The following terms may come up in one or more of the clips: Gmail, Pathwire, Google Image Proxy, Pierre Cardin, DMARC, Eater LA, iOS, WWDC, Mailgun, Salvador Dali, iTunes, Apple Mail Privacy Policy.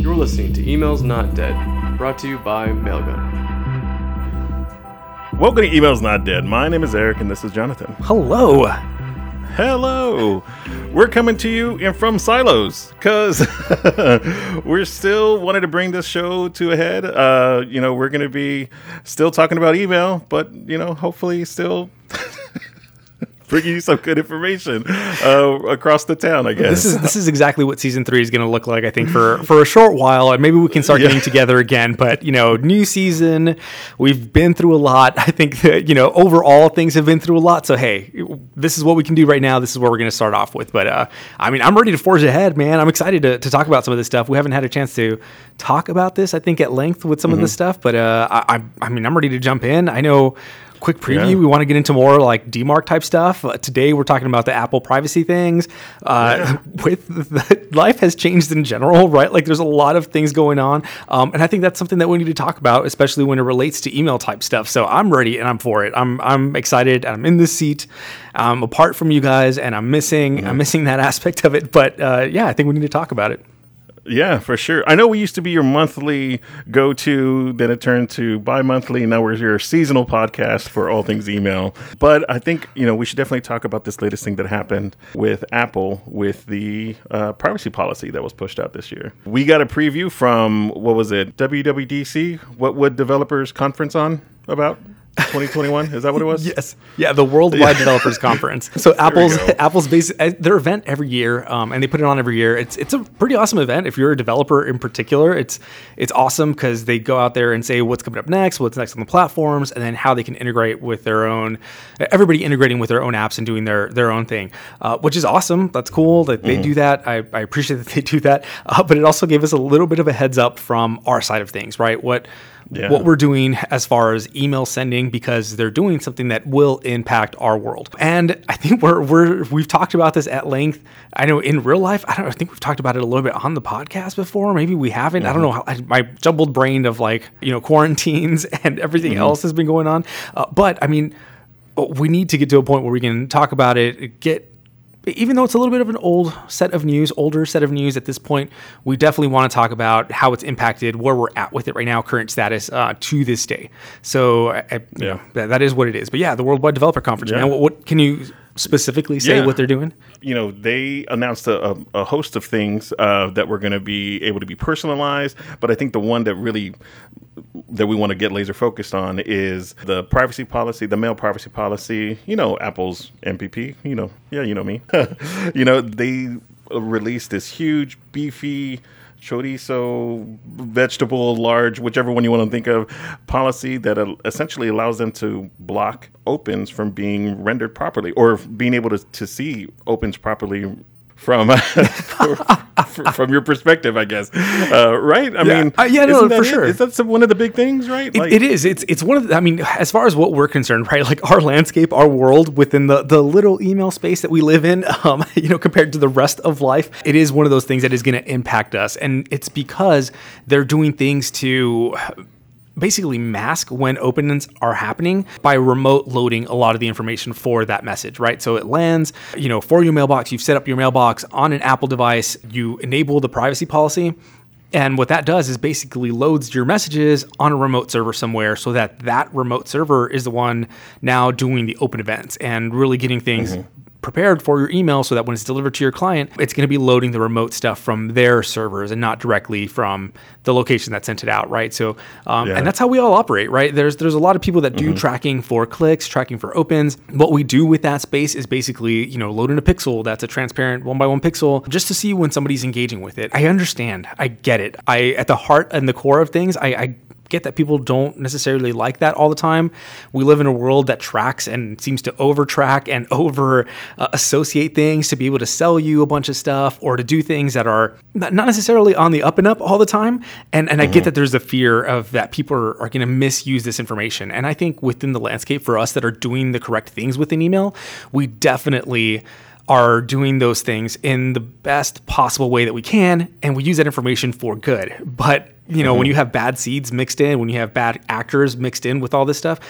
You're listening to Emails Not Dead, brought to you by Mailgun. Welcome to Emails Not Dead. My name is Eric, and this is Jonathan. Hello. Hello. We're coming to you in from silos because we're still wanting to bring this show to a head. We're going to be still talking about email, but, hopefully still bringing you some good information across the town, I guess. This is exactly what season 3 is going to look like, I think, for a short while. And maybe we can start getting together again. But, new season, we've been through a lot. I think that, overall things have been through a lot. So, hey, this is what we can do right now. This is where we're going to start off with. But, I'm ready to forge ahead, man. I'm excited to talk about some of this stuff. We haven't had a chance to talk about this, I think, at length with some of this stuff. But, I'm ready to jump in. I know. Quick preview. Yeah. We want to get into more like DMARC type stuff. Today we're talking about the Apple privacy things. Life has changed in general, right? Like there's a lot of things going on, and I think that's something that we need to talk about, especially when it relates to email type stuff. So I'm ready and I'm for it. I'm excited. I'm in this seat. I'm apart from you guys, and I'm missing that aspect of it. But I think we need to talk about it. Yeah, for sure. I know we used to be your monthly go-to, then it turned to bi-monthly. Now we're your seasonal podcast for all things email. But I think, we should definitely talk about this latest thing that happened with Apple with the privacy policy that was pushed out this year. We got a preview from, WWDC? What would developers conference on about? 2021? Is that what it was? Yes. Yeah, the Worldwide Developers Conference. So Apple's base, their event every year, and they put it on every year. It's a pretty awesome event. If you're a developer in particular, it's awesome because they go out there and say what's coming up next, what's next on the platforms, and then how they can integrate with their own, everybody integrating with their own apps and doing their own thing, which is awesome. That's cool that they do that. I appreciate that they do that. But it also gave us a little bit of a heads up from our side of things, right? What we're doing as far as email sending, because they're doing something that will impact our world. And I think we've talked about this at length. I know in real life, I think we've talked about it a little bit on the podcast before. Maybe we haven't. I don't know. My jumbled brain of quarantines and everything else has been going on. But I mean, we need to get to a point where we can talk about it, even though it's a little bit of an older set of news at this point, we definitely want to talk about how it's impacted, where we're at with it right now, current status to this day. So that is what it is. But the Worldwide Developer Conference, man, what can you specifically say what they're doing? They announced a host of things that were going to be able to be personalized. But I think the one that really that we want to get laser focused on is the privacy policy, the mail privacy policy, Apple's MPP, me, they released this huge, beefy, chorizo, vegetable, large, whichever one you want to think of, policy that essentially allows them to block opens from being rendered properly or being able to see opens properly from from your perspective, I guess. Right? I mean, for sure. Is that one of the big things, right? It is. It's one of the, as far as what we're concerned, right? Like our landscape, our world within the little email space that we live in, compared to the rest of life, it is one of those things that is going to impact us. And it's because they're doing things to basically mask when openings are happening by remote loading a lot of the information for that message, right? So it lands, for your mailbox, you've set up your mailbox on an Apple device, you enable the privacy policy. And what that does is basically loads your messages on a remote server somewhere so that remote server is the one now doing the open events and really getting things prepared for your email so that when it's delivered to your client, it's going to be loading the remote stuff from their servers and not directly from the location that sent it out, right? So, and that's how we all operate, right? There's a lot of people that do tracking for clicks, tracking for opens. What we do with that space is basically, load in a pixel that's a transparent 1x1 pixel just to see when somebody's engaging with it. I understand. I get it. At the heart and the core of things, I get that people don't necessarily like that all the time. We live in a world that tracks and seems to over-track and over-associate things to be able to sell you a bunch of stuff or to do things that are not necessarily on the up and up all the time. And I get that there's a fear of that people are going to misuse this information. And I think within the landscape for us that are doing the correct things within email, we definitely are doing those things in the best possible way that we can, and we use that information for good. But, when you have bad seeds mixed in, when you have bad actors mixed in with all this stuff,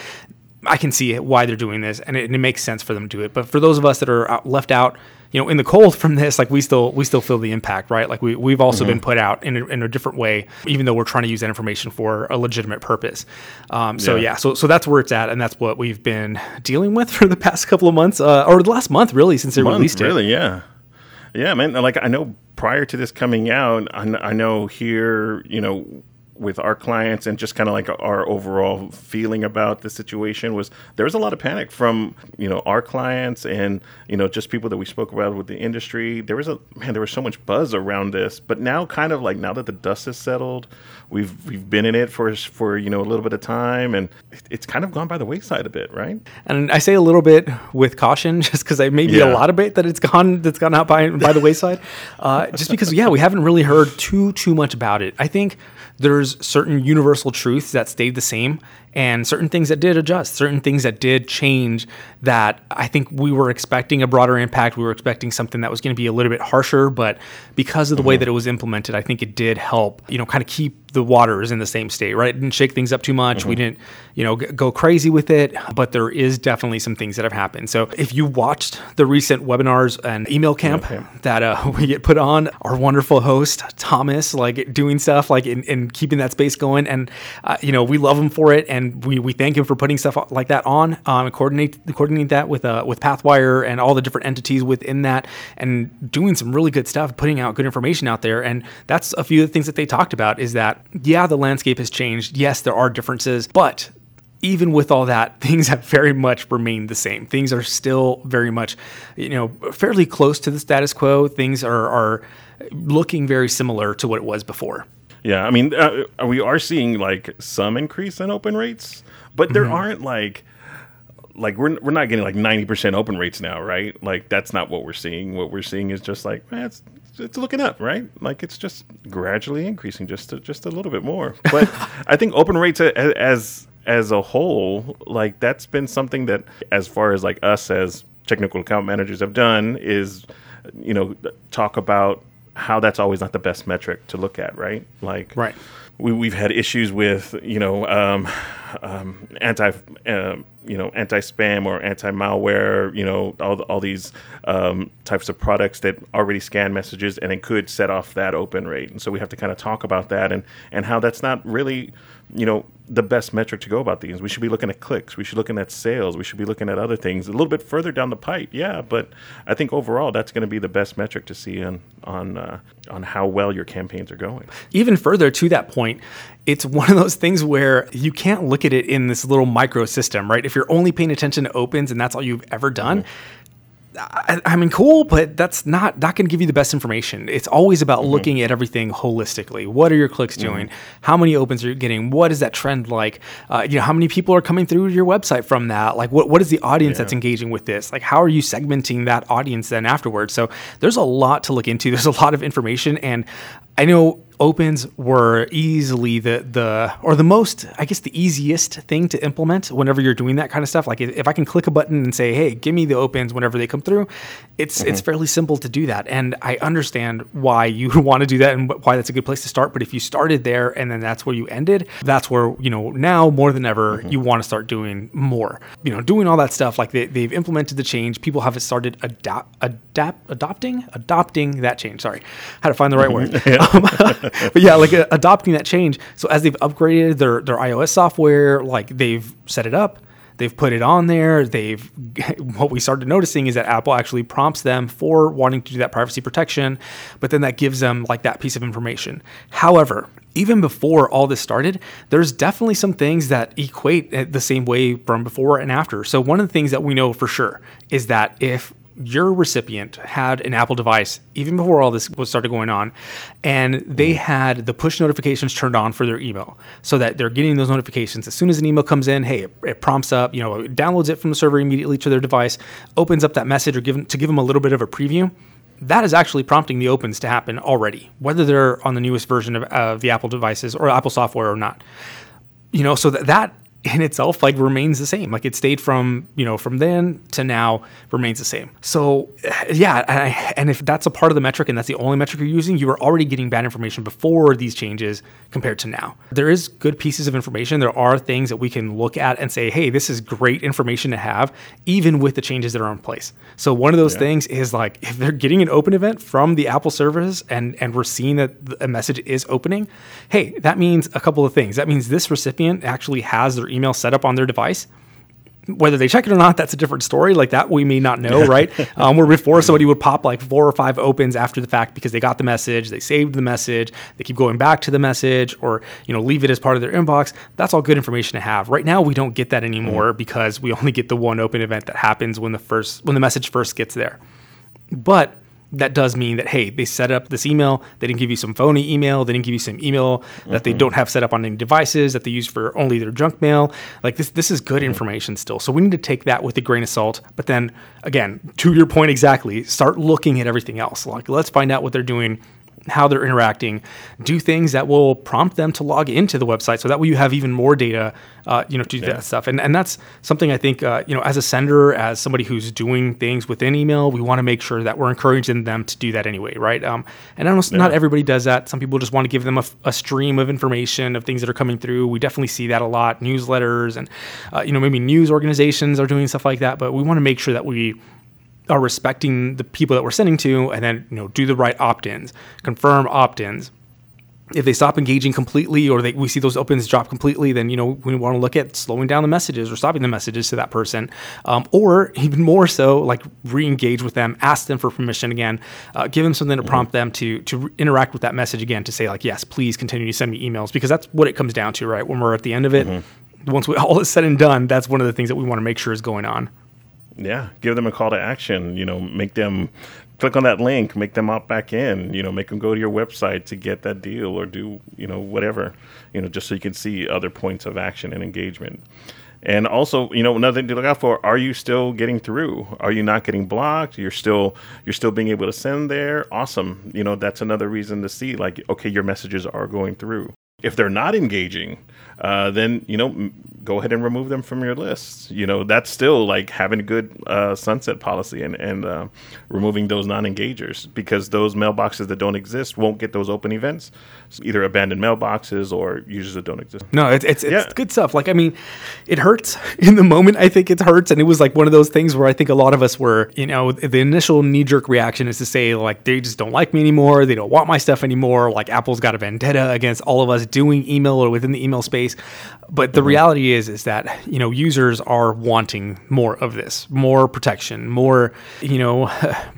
I can see why they're doing this, and it makes sense for them to do it. But for those of us that are left out, you know, in the cold from this, like we still feel the impact, right? Like we've also been put out in a different way, even though we're trying to use that information for a legitimate purpose. So that's where it's at, and that's what we've been dealing with for the past couple of months, or the last month really, since they released it. Really, yeah. Yeah, man. Like I know prior to this coming out, I know here, you know, with our clients and just kind of like our overall feeling about the situation was there was a lot of panic from, you know, our clients and, you know, just people that we spoke about with the industry. There was so much buzz around this, but now kind of like now that the dust has settled, we've been in it for, you know, a little bit of time, and it's kind of gone by the wayside a bit. Right. And I say a little bit with caution, just cause I maybe a lot of it that that's gone out by the wayside, just because, we haven't really heard too much about it. I think there's certain universal truths that stayed the same, and certain things that did adjust, certain things that did change, that I think we were expecting a broader impact. We were expecting something that was going to be a little bit harsher, but because of the way that it was implemented, I think it did help, you know, kind of keep the waters in the same state, right? It didn't shake things up too much. We didn't, you know, go crazy with it, but there is definitely some things that have happened. So if you watched the recent webinars and email camp that we get put on, our wonderful host, Thomas, like doing stuff like in keeping that space going. And, you know, we love him for it. And we thank him for putting stuff like that on, and coordinate that with Pathwire and all the different entities within that, and doing some really good stuff, putting out good information out there. And that's a few of the things that they talked about is that, the landscape has changed. Yes, there are differences, but even with all that, things have very much remained the same. Things are still very much, you know, fairly close to the status quo. Things are looking very similar to what it was before. Yeah, I mean, we are seeing like some increase in open rates, but there aren't like we're not getting like 90% open rates now, right? Like that's not what we're seeing. What we're seeing is just like, man, it's looking up, right? Like it's just gradually increasing, just a little bit more. But I think open rates as a whole, like that's been something that, as far as like us as technical account managers have done, is, you know, talk about how that's always not the best metric to look at, right? Like, right. We've had issues with, you know, anti-spam or anti-malware, you know, all these types of products that already scan messages, and it could set off that open rate. And so we have to kind of talk about that and how that's not really, you know, the best metric to go about these. We should be looking at clicks. We should be looking at sales. We should be looking at other things a little bit further down the pipe. Yeah, but I think overall that's going to be the best metric to see on how well your campaigns are going. Even further to that point, it's one of those things where you can't look at it in this little micro system, right? If you're only paying attention to opens and that's all you've ever done, I mean, cool, but that's not going to give you the best information. It's always about looking at everything holistically. What are your clicks doing? How many opens are you getting? What is that trend like? You know, how many people are coming through your website from that? Like, what is the audience that's engaging with this? Like, how are you segmenting that audience then afterwards? So there's a lot to look into. There's a lot of information, and I know opens were easily the easiest thing to implement whenever you're doing that kind of stuff. Like if I can click a button and say, hey, give me the opens whenever they come through, it's fairly simple to do that. And I understand why you want to do that and why that's a good place to start. But if you started there and then that's where you ended, that's where, you know, now more than ever, you want to start doing more, you know, doing all that stuff. Like they've implemented the change. People haven't started adopting that change. Sorry, how to find the right word. But yeah, like adopting that change. So as they've upgraded their iOS software, like they've set it up, they've put it on there. What we started noticing is that Apple actually prompts them for wanting to do that privacy protection, but then that gives them like that piece of information. However, even before all this started, there's definitely some things that equate the same way from before and after. So one of the things that we know for sure is that if your recipient had an Apple device, even before all this was started going on, and they had the push notifications turned on for their email so that they're getting those notifications. As soon as an email comes in, hey, it prompts up, you know, it downloads it from the server immediately to their device, opens up that message or to give them a little bit of a preview. That is actually prompting the opens to happen already, whether they're on the newest version of the Apple devices or Apple software or not. You know, so that in itself like remains the same. Like it stayed from, you know, from then to now remains the same. So yeah, and if that's a part of the metric and that's the only metric you're using, you are already getting bad information before these changes compared to now. There is good pieces of information. There are things that we can look at and say, hey, this is great information to have, even with the changes that are in place. So one of those things is like, if they're getting an open event from the Apple service and we're seeing that a message is opening, hey, that means a couple of things. That means this recipient actually has their email set up on their device. Whether they check it or not, that's a different story. Like that, we may not know, right? Where before somebody would pop like 4 or 5 opens after the fact because they got the message, they saved the message, they keep going back to the message, or you know, leave it as part of their inbox. That's all good information to have. Right now, we don't get that anymore because we only get the one open event that happens when the message first gets there. But that does mean that, hey, they set up this email. They didn't give you some phony email. They didn't give you some email that they don't have set up on any devices, that they use for only their junk mail. Like this is good information still. So we need to take that with a grain of salt. But then again, to your point exactly, start looking at everything else. Like let's find out what they're doing, how they're interacting, do things that will prompt them to log into the website. So that way you have even more data, to do that stuff. And that's something I think, as a sender, as somebody who's doing things within email, we want to make sure that we're encouraging them to do that anyway. Right. And I don't know, not everybody does that. Some people just want to give them a stream of information of things that are coming through. We definitely see that a lot, newsletters and, maybe news organizations are doing stuff like that, but we want to make sure that we are respecting the people that we're sending to, and then do the right opt-ins, confirm opt-ins. If they stop engaging completely, or we see those opens drop completely, then we want to look at slowing down the messages or stopping the messages to that person, or even more so, like re-engage with them, ask them for permission again, give them something to prompt them to interact with that message again, to say like, yes, please continue to send me emails, because that's what it comes down to, right? When we're at the end of it, once all is said and done, that's one of the things that we want to make sure is going on. Yeah, give them a call to action, make them click on that link, make them opt back in, make them go to your website to get that deal, or do, whatever, just so you can see other points of action and engagement. And also, another thing to look out for, are you still getting through? Are you not getting blocked? You're still being able to send there? Awesome. That's another reason to see like, okay, your messages are going through. If they're not engaging, then, go ahead and remove them from your list. That's still like having a good sunset policy and removing those non-engagers, because those mailboxes that don't exist won't get those open events. So either abandoned mailboxes or users that don't exist. No, it's good stuff. Like, I mean, it hurts in the moment. I think it hurts. And it was like one of those things where I think a lot of us were, the initial knee-jerk reaction is to say like, they just don't like me anymore. They don't want my stuff anymore. Like Apple's got a vendetta against all of us doing email or within the email space. But the reality is that, users are wanting more of this, more protection, more,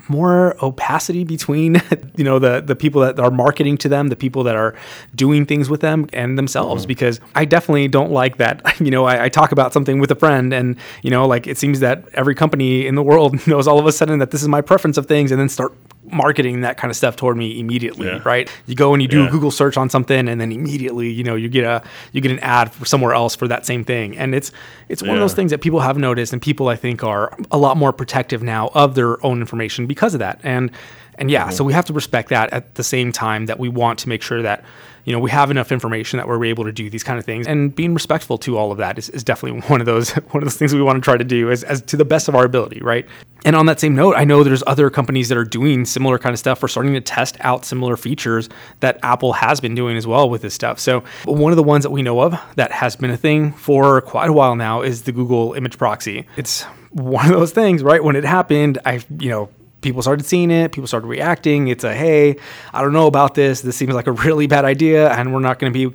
more opacity between, the people that are marketing to them, the people that are doing things with them and themselves, because I definitely don't like that. I talk about something with a friend and, like it seems that every company in the world knows all of a sudden that this is my preference of things, and then start marketing that kind of stuff toward me immediately, right? You go and you do a Google search on something, and then immediately, you get an ad for somewhere else for that same thing. And it's one of those things that people have noticed, and people I think are a lot more protective now of their own information because of that. And so we have to respect that at the same time that we want to make sure that, we have enough information that we're able to do these kind of things, and being respectful to all of that is definitely one of those things we want to try to do as to the best of our ability, right? And on that same note, I know there's other companies that are doing similar kind of stuff or starting to test out similar features that Apple has been doing as well with this stuff. So one of the ones that we know of that has been a thing for quite a while now is the Google Image Proxy. It's one of those things, right? When it happened, people started seeing it. People started reacting. It's a, hey, I don't know about this. This seems like a really bad idea, and we're not going to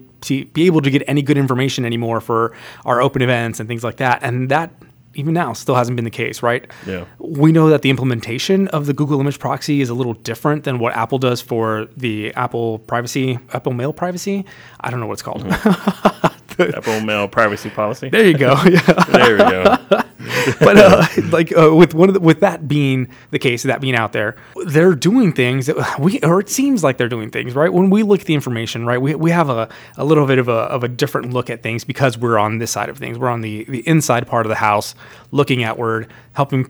be able to get any good information anymore for our open events and things like that. And that, even now, still hasn't been the case, right? Yeah. We know that the implementation of the Google Image Proxy is a little different than what Apple does for the Apple Mail Privacy. I don't know what it's called. Apple Mail Privacy Policy. There you go. Yeah. There we go. But with that being the case, that being out there, they're doing things that it seems like they're doing things, right? When we look at the information, right, we have a little bit of a different look at things because we're on this side of things. We're on the inside part of the house, looking outward, helping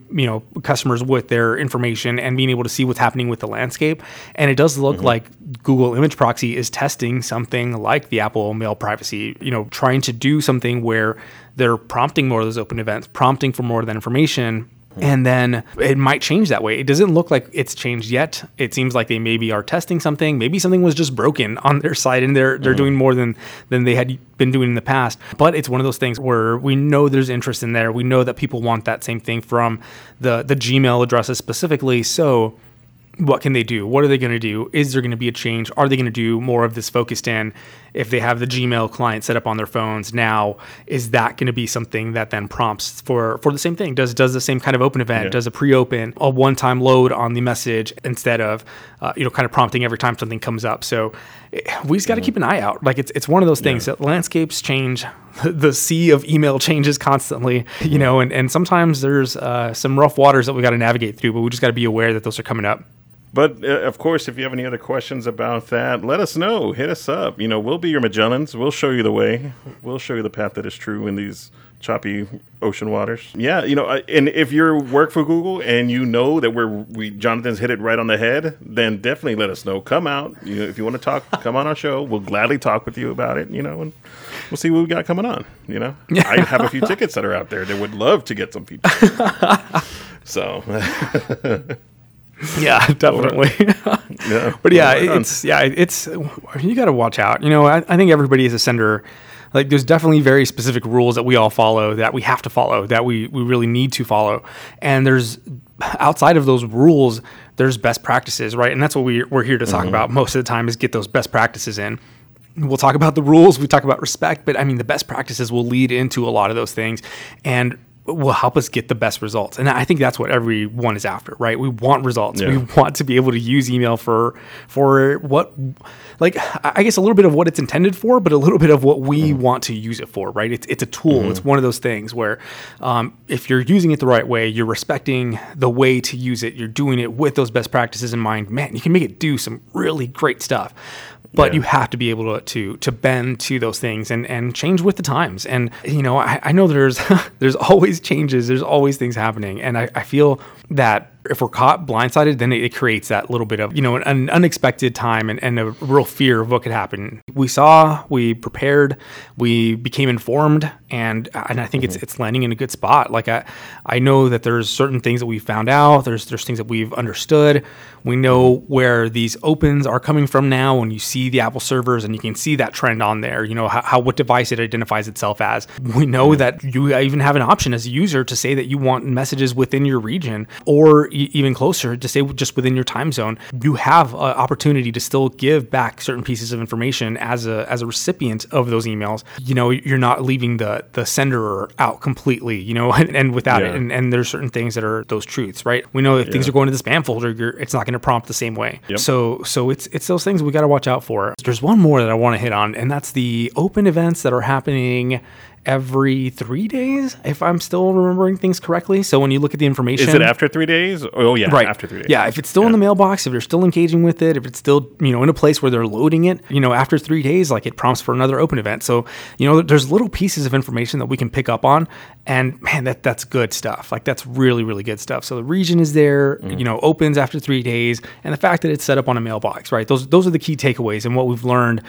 customers with their information and being able to see what's happening with the landscape. And it does look like Google Image Proxy is testing something like the Apple Mail Privacy, trying to do something where they're prompting more of those open events, prompting for more of that information. And then it might change that way. It doesn't look like it's changed yet. It seems like they maybe are testing something. Maybe something was just broken on their side and they're doing more than they had been doing in the past. But it's one of those things where we know there's interest in there. We know that people want that same thing from the Gmail addresses specifically. So what can they do? What are they going to do? Is there going to be a change? Are they going to do more of this focused in? If they have the Gmail client set up on their phones now, is that going to be something that then prompts for the same thing? Does the same kind of open event, does a pre-open, a one-time load on the message instead of, kind of prompting every time something comes up. So we just got to keep an eye out. Like it's one of those things that landscapes change. The sea of email changes constantly, and sometimes there's some rough waters that we got to navigate through, but we just got to be aware that those are coming up. But, of course, if you have any other questions about that, let us know. Hit us up. We'll be your Magellans. We'll show you the way. We'll show you the path that is true in these choppy ocean waters. Yeah, and if you work for Google and you know that Jonathan's hit it right on the head, then definitely let us know. Come out. If you want to talk, come on our show. We'll gladly talk with you about it, and we'll see what we got coming on, I have a few tickets that are out there that would love to get some people. So... Yeah, definitely. Yeah. But it's you got to watch out. I think everybody is a sender. Like there's definitely very specific rules that we all follow, that we have to follow, that we really need to follow. And there's outside of those rules, there's best practices, right? And that's what we're here to talk about most of the time, is get those best practices in. We'll talk about the rules, we talk about respect, but I mean the best practices will lead into a lot of those things and will help us get the best results. And I think that's what everyone is after, right? We want results. Yeah. We want to be able to use email for what, like, I guess a little bit of what it's intended for, but a little bit of what we want to use it for, right? It's a tool. It's one of those things where if you're using it the right way, you're respecting the way to use it, you're doing it with those best practices in mind, man, you can make it do some really great stuff. But you have to be able to bend to those things and change with the times. And, I know there's always changes. There's always things happening. And I feel that if we're caught blindsided, then it creates that little bit of, an unexpected time and a real fear of what could happen. We prepared, we became informed, and I think it's landing in a good spot. Like I know that there's certain things that we found out. There's things that we've understood. We know where these opens are coming from now. When you see the Apple servers and you can see that trend on there, what device it identifies itself as. We know that you even have an option as a user to say that you want messages within your region, or even closer to say just within your time zone. You have an opportunity to still give back certain pieces of information as a recipient of those emails. You're not leaving the sender out completely, and without it. And there's certain things that are those truths, right? We know that things are going to the spam folder. It's not going to prompt the same way. Yep. So it's those things we got to watch out for. There's one more that I want to hit on, and that's the open events that are happening every 3 days, if I'm still remembering things correctly. So when you look at the information... Is it after 3 days? Oh, yeah, right. After 3 days. Yeah, if it's still in the mailbox, if you're still engaging with it, if it's still, in a place where they're loading it, after 3 days, like it prompts for another open event. So, there's little pieces of information that we can pick up on. And man, that's good stuff. Like that's really, really good stuff. So the region is there, opens after 3 days, and the fact that it's set up on a mailbox, right? Those are the key takeaways and what we've learned,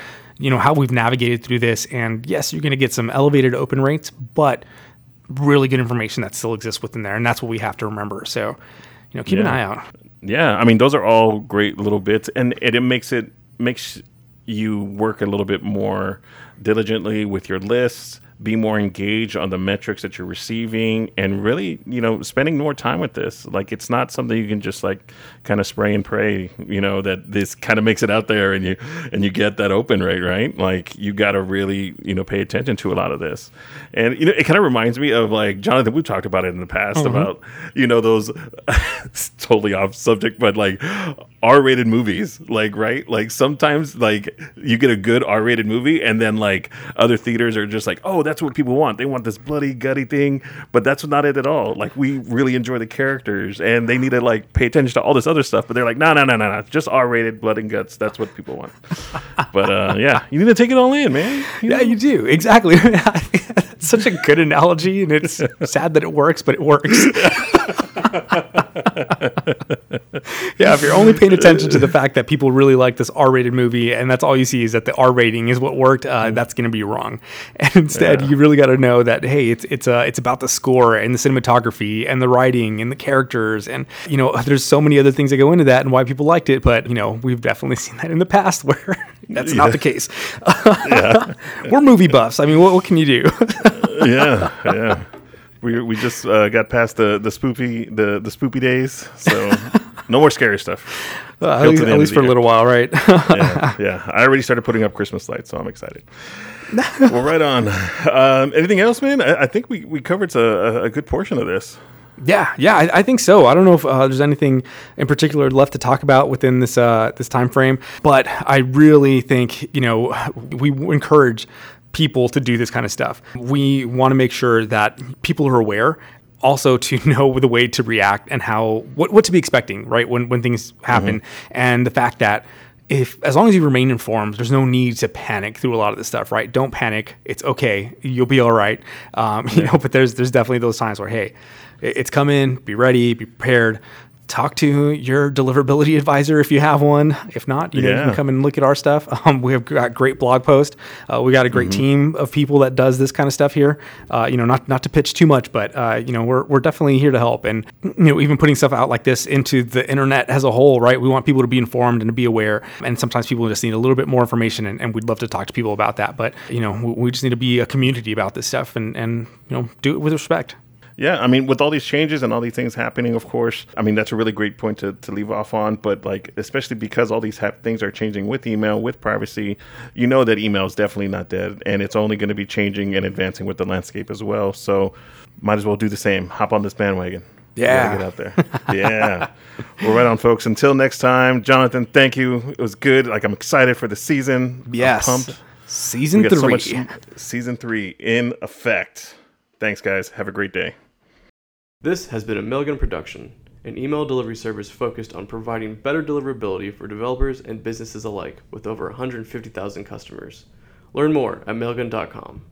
how we've navigated through this. And yes, you're going to get some elevated open rates, but really good information that still exists within there. And that's what we have to remember. So, keep an eye out. Yeah. I mean, those are all great little bits, and it makes you work a little bit more diligently with your lists, be more engaged on the metrics that you're receiving, and really, spending more time with this. Like, it's not something you can just like kind of spray and pray, that this kind of makes it out there and you get that open rate, right? Like you got to really, pay attention to a lot of this. And, it kind of reminds me of like, Jonathan, we've talked about it in the past about, those it's totally off subject, but like R-rated movies, like, right? Like sometimes like you get a good R-rated movie and then like other theaters are just like, oh, that's what people want. They want this bloody, gutty thing, but that's not it at all. Like, we really enjoy the characters, and they need to, like, pay attention to all this other stuff, but they're like, no, just R-rated, blood and guts. That's what people want. But, yeah, you need to take it all in, man. You do. Exactly. That's such a good analogy, and it's sad that it works, but it works. Yeah, if you're only paying attention to the fact that people really like this R-rated movie and that's all you see is that the R rating is what worked, that's going to be wrong. And instead, you really got to know that, hey, it's about the score and the cinematography and the writing and the characters. And, you know, there's so many other things that go into that and why people liked it. But, you know, we've definitely seen that in the past where that's not the case. We're movie buffs. I mean, what can you do? Yeah. We just got past the spoopy days, so no more scary stuff. At least for a little while, right? Yeah. I already started putting up Christmas lights, so I'm excited. Well, right on. Anything else, man? I think we covered a good portion of this. Yeah, I think so. I don't know if there's anything in particular left to talk about within this this time frame, but I really think, you know, we encourage people to do this kind of stuff. We want to make sure that people are aware, also to know the way to react and how what to be expecting, right, when things happen, and the fact that as long as you remain informed, there's no need to panic through a lot of this stuff, right? Don't panic. It's okay. You'll be all right. You know, but there's definitely those times where, hey, it's coming. Be ready. Be prepared. Talk to your deliverability advisor if you have one. If not, you know, you can come and look at our stuff. We have got great blog posts. We got a great team of people that does this kind of stuff here. You know, not to pitch too much, but you know, we're definitely here to help. And you know, even putting stuff out like this into the internet as a whole, right? We want people to be informed and to be aware. And sometimes people just need a little bit more information, and we'd love to talk to people about that. But you know, we just need to be a community about this stuff, and you know, do it with respect. Yeah, I mean, with all these changes and all these things happening, of course, I mean, that's a really great point to leave off on. But like, especially because all these things are changing with email, with privacy, you know that email is definitely not dead. And it's only going to be changing and advancing with the landscape as well. So might as well do the same. Hop on this bandwagon. Yeah. Get out there. Yeah. Well, right on, folks. Until next time, Jonathan, thank you. It was good. Like, I'm excited for the season. Yes. I'm pumped. Season 3. Season 3 in effect. Thanks, guys. Have a great day. This has been a Mailgun production, an email delivery service focused on providing better deliverability for developers and businesses alike with over 150,000 customers. Learn more at mailgun.com.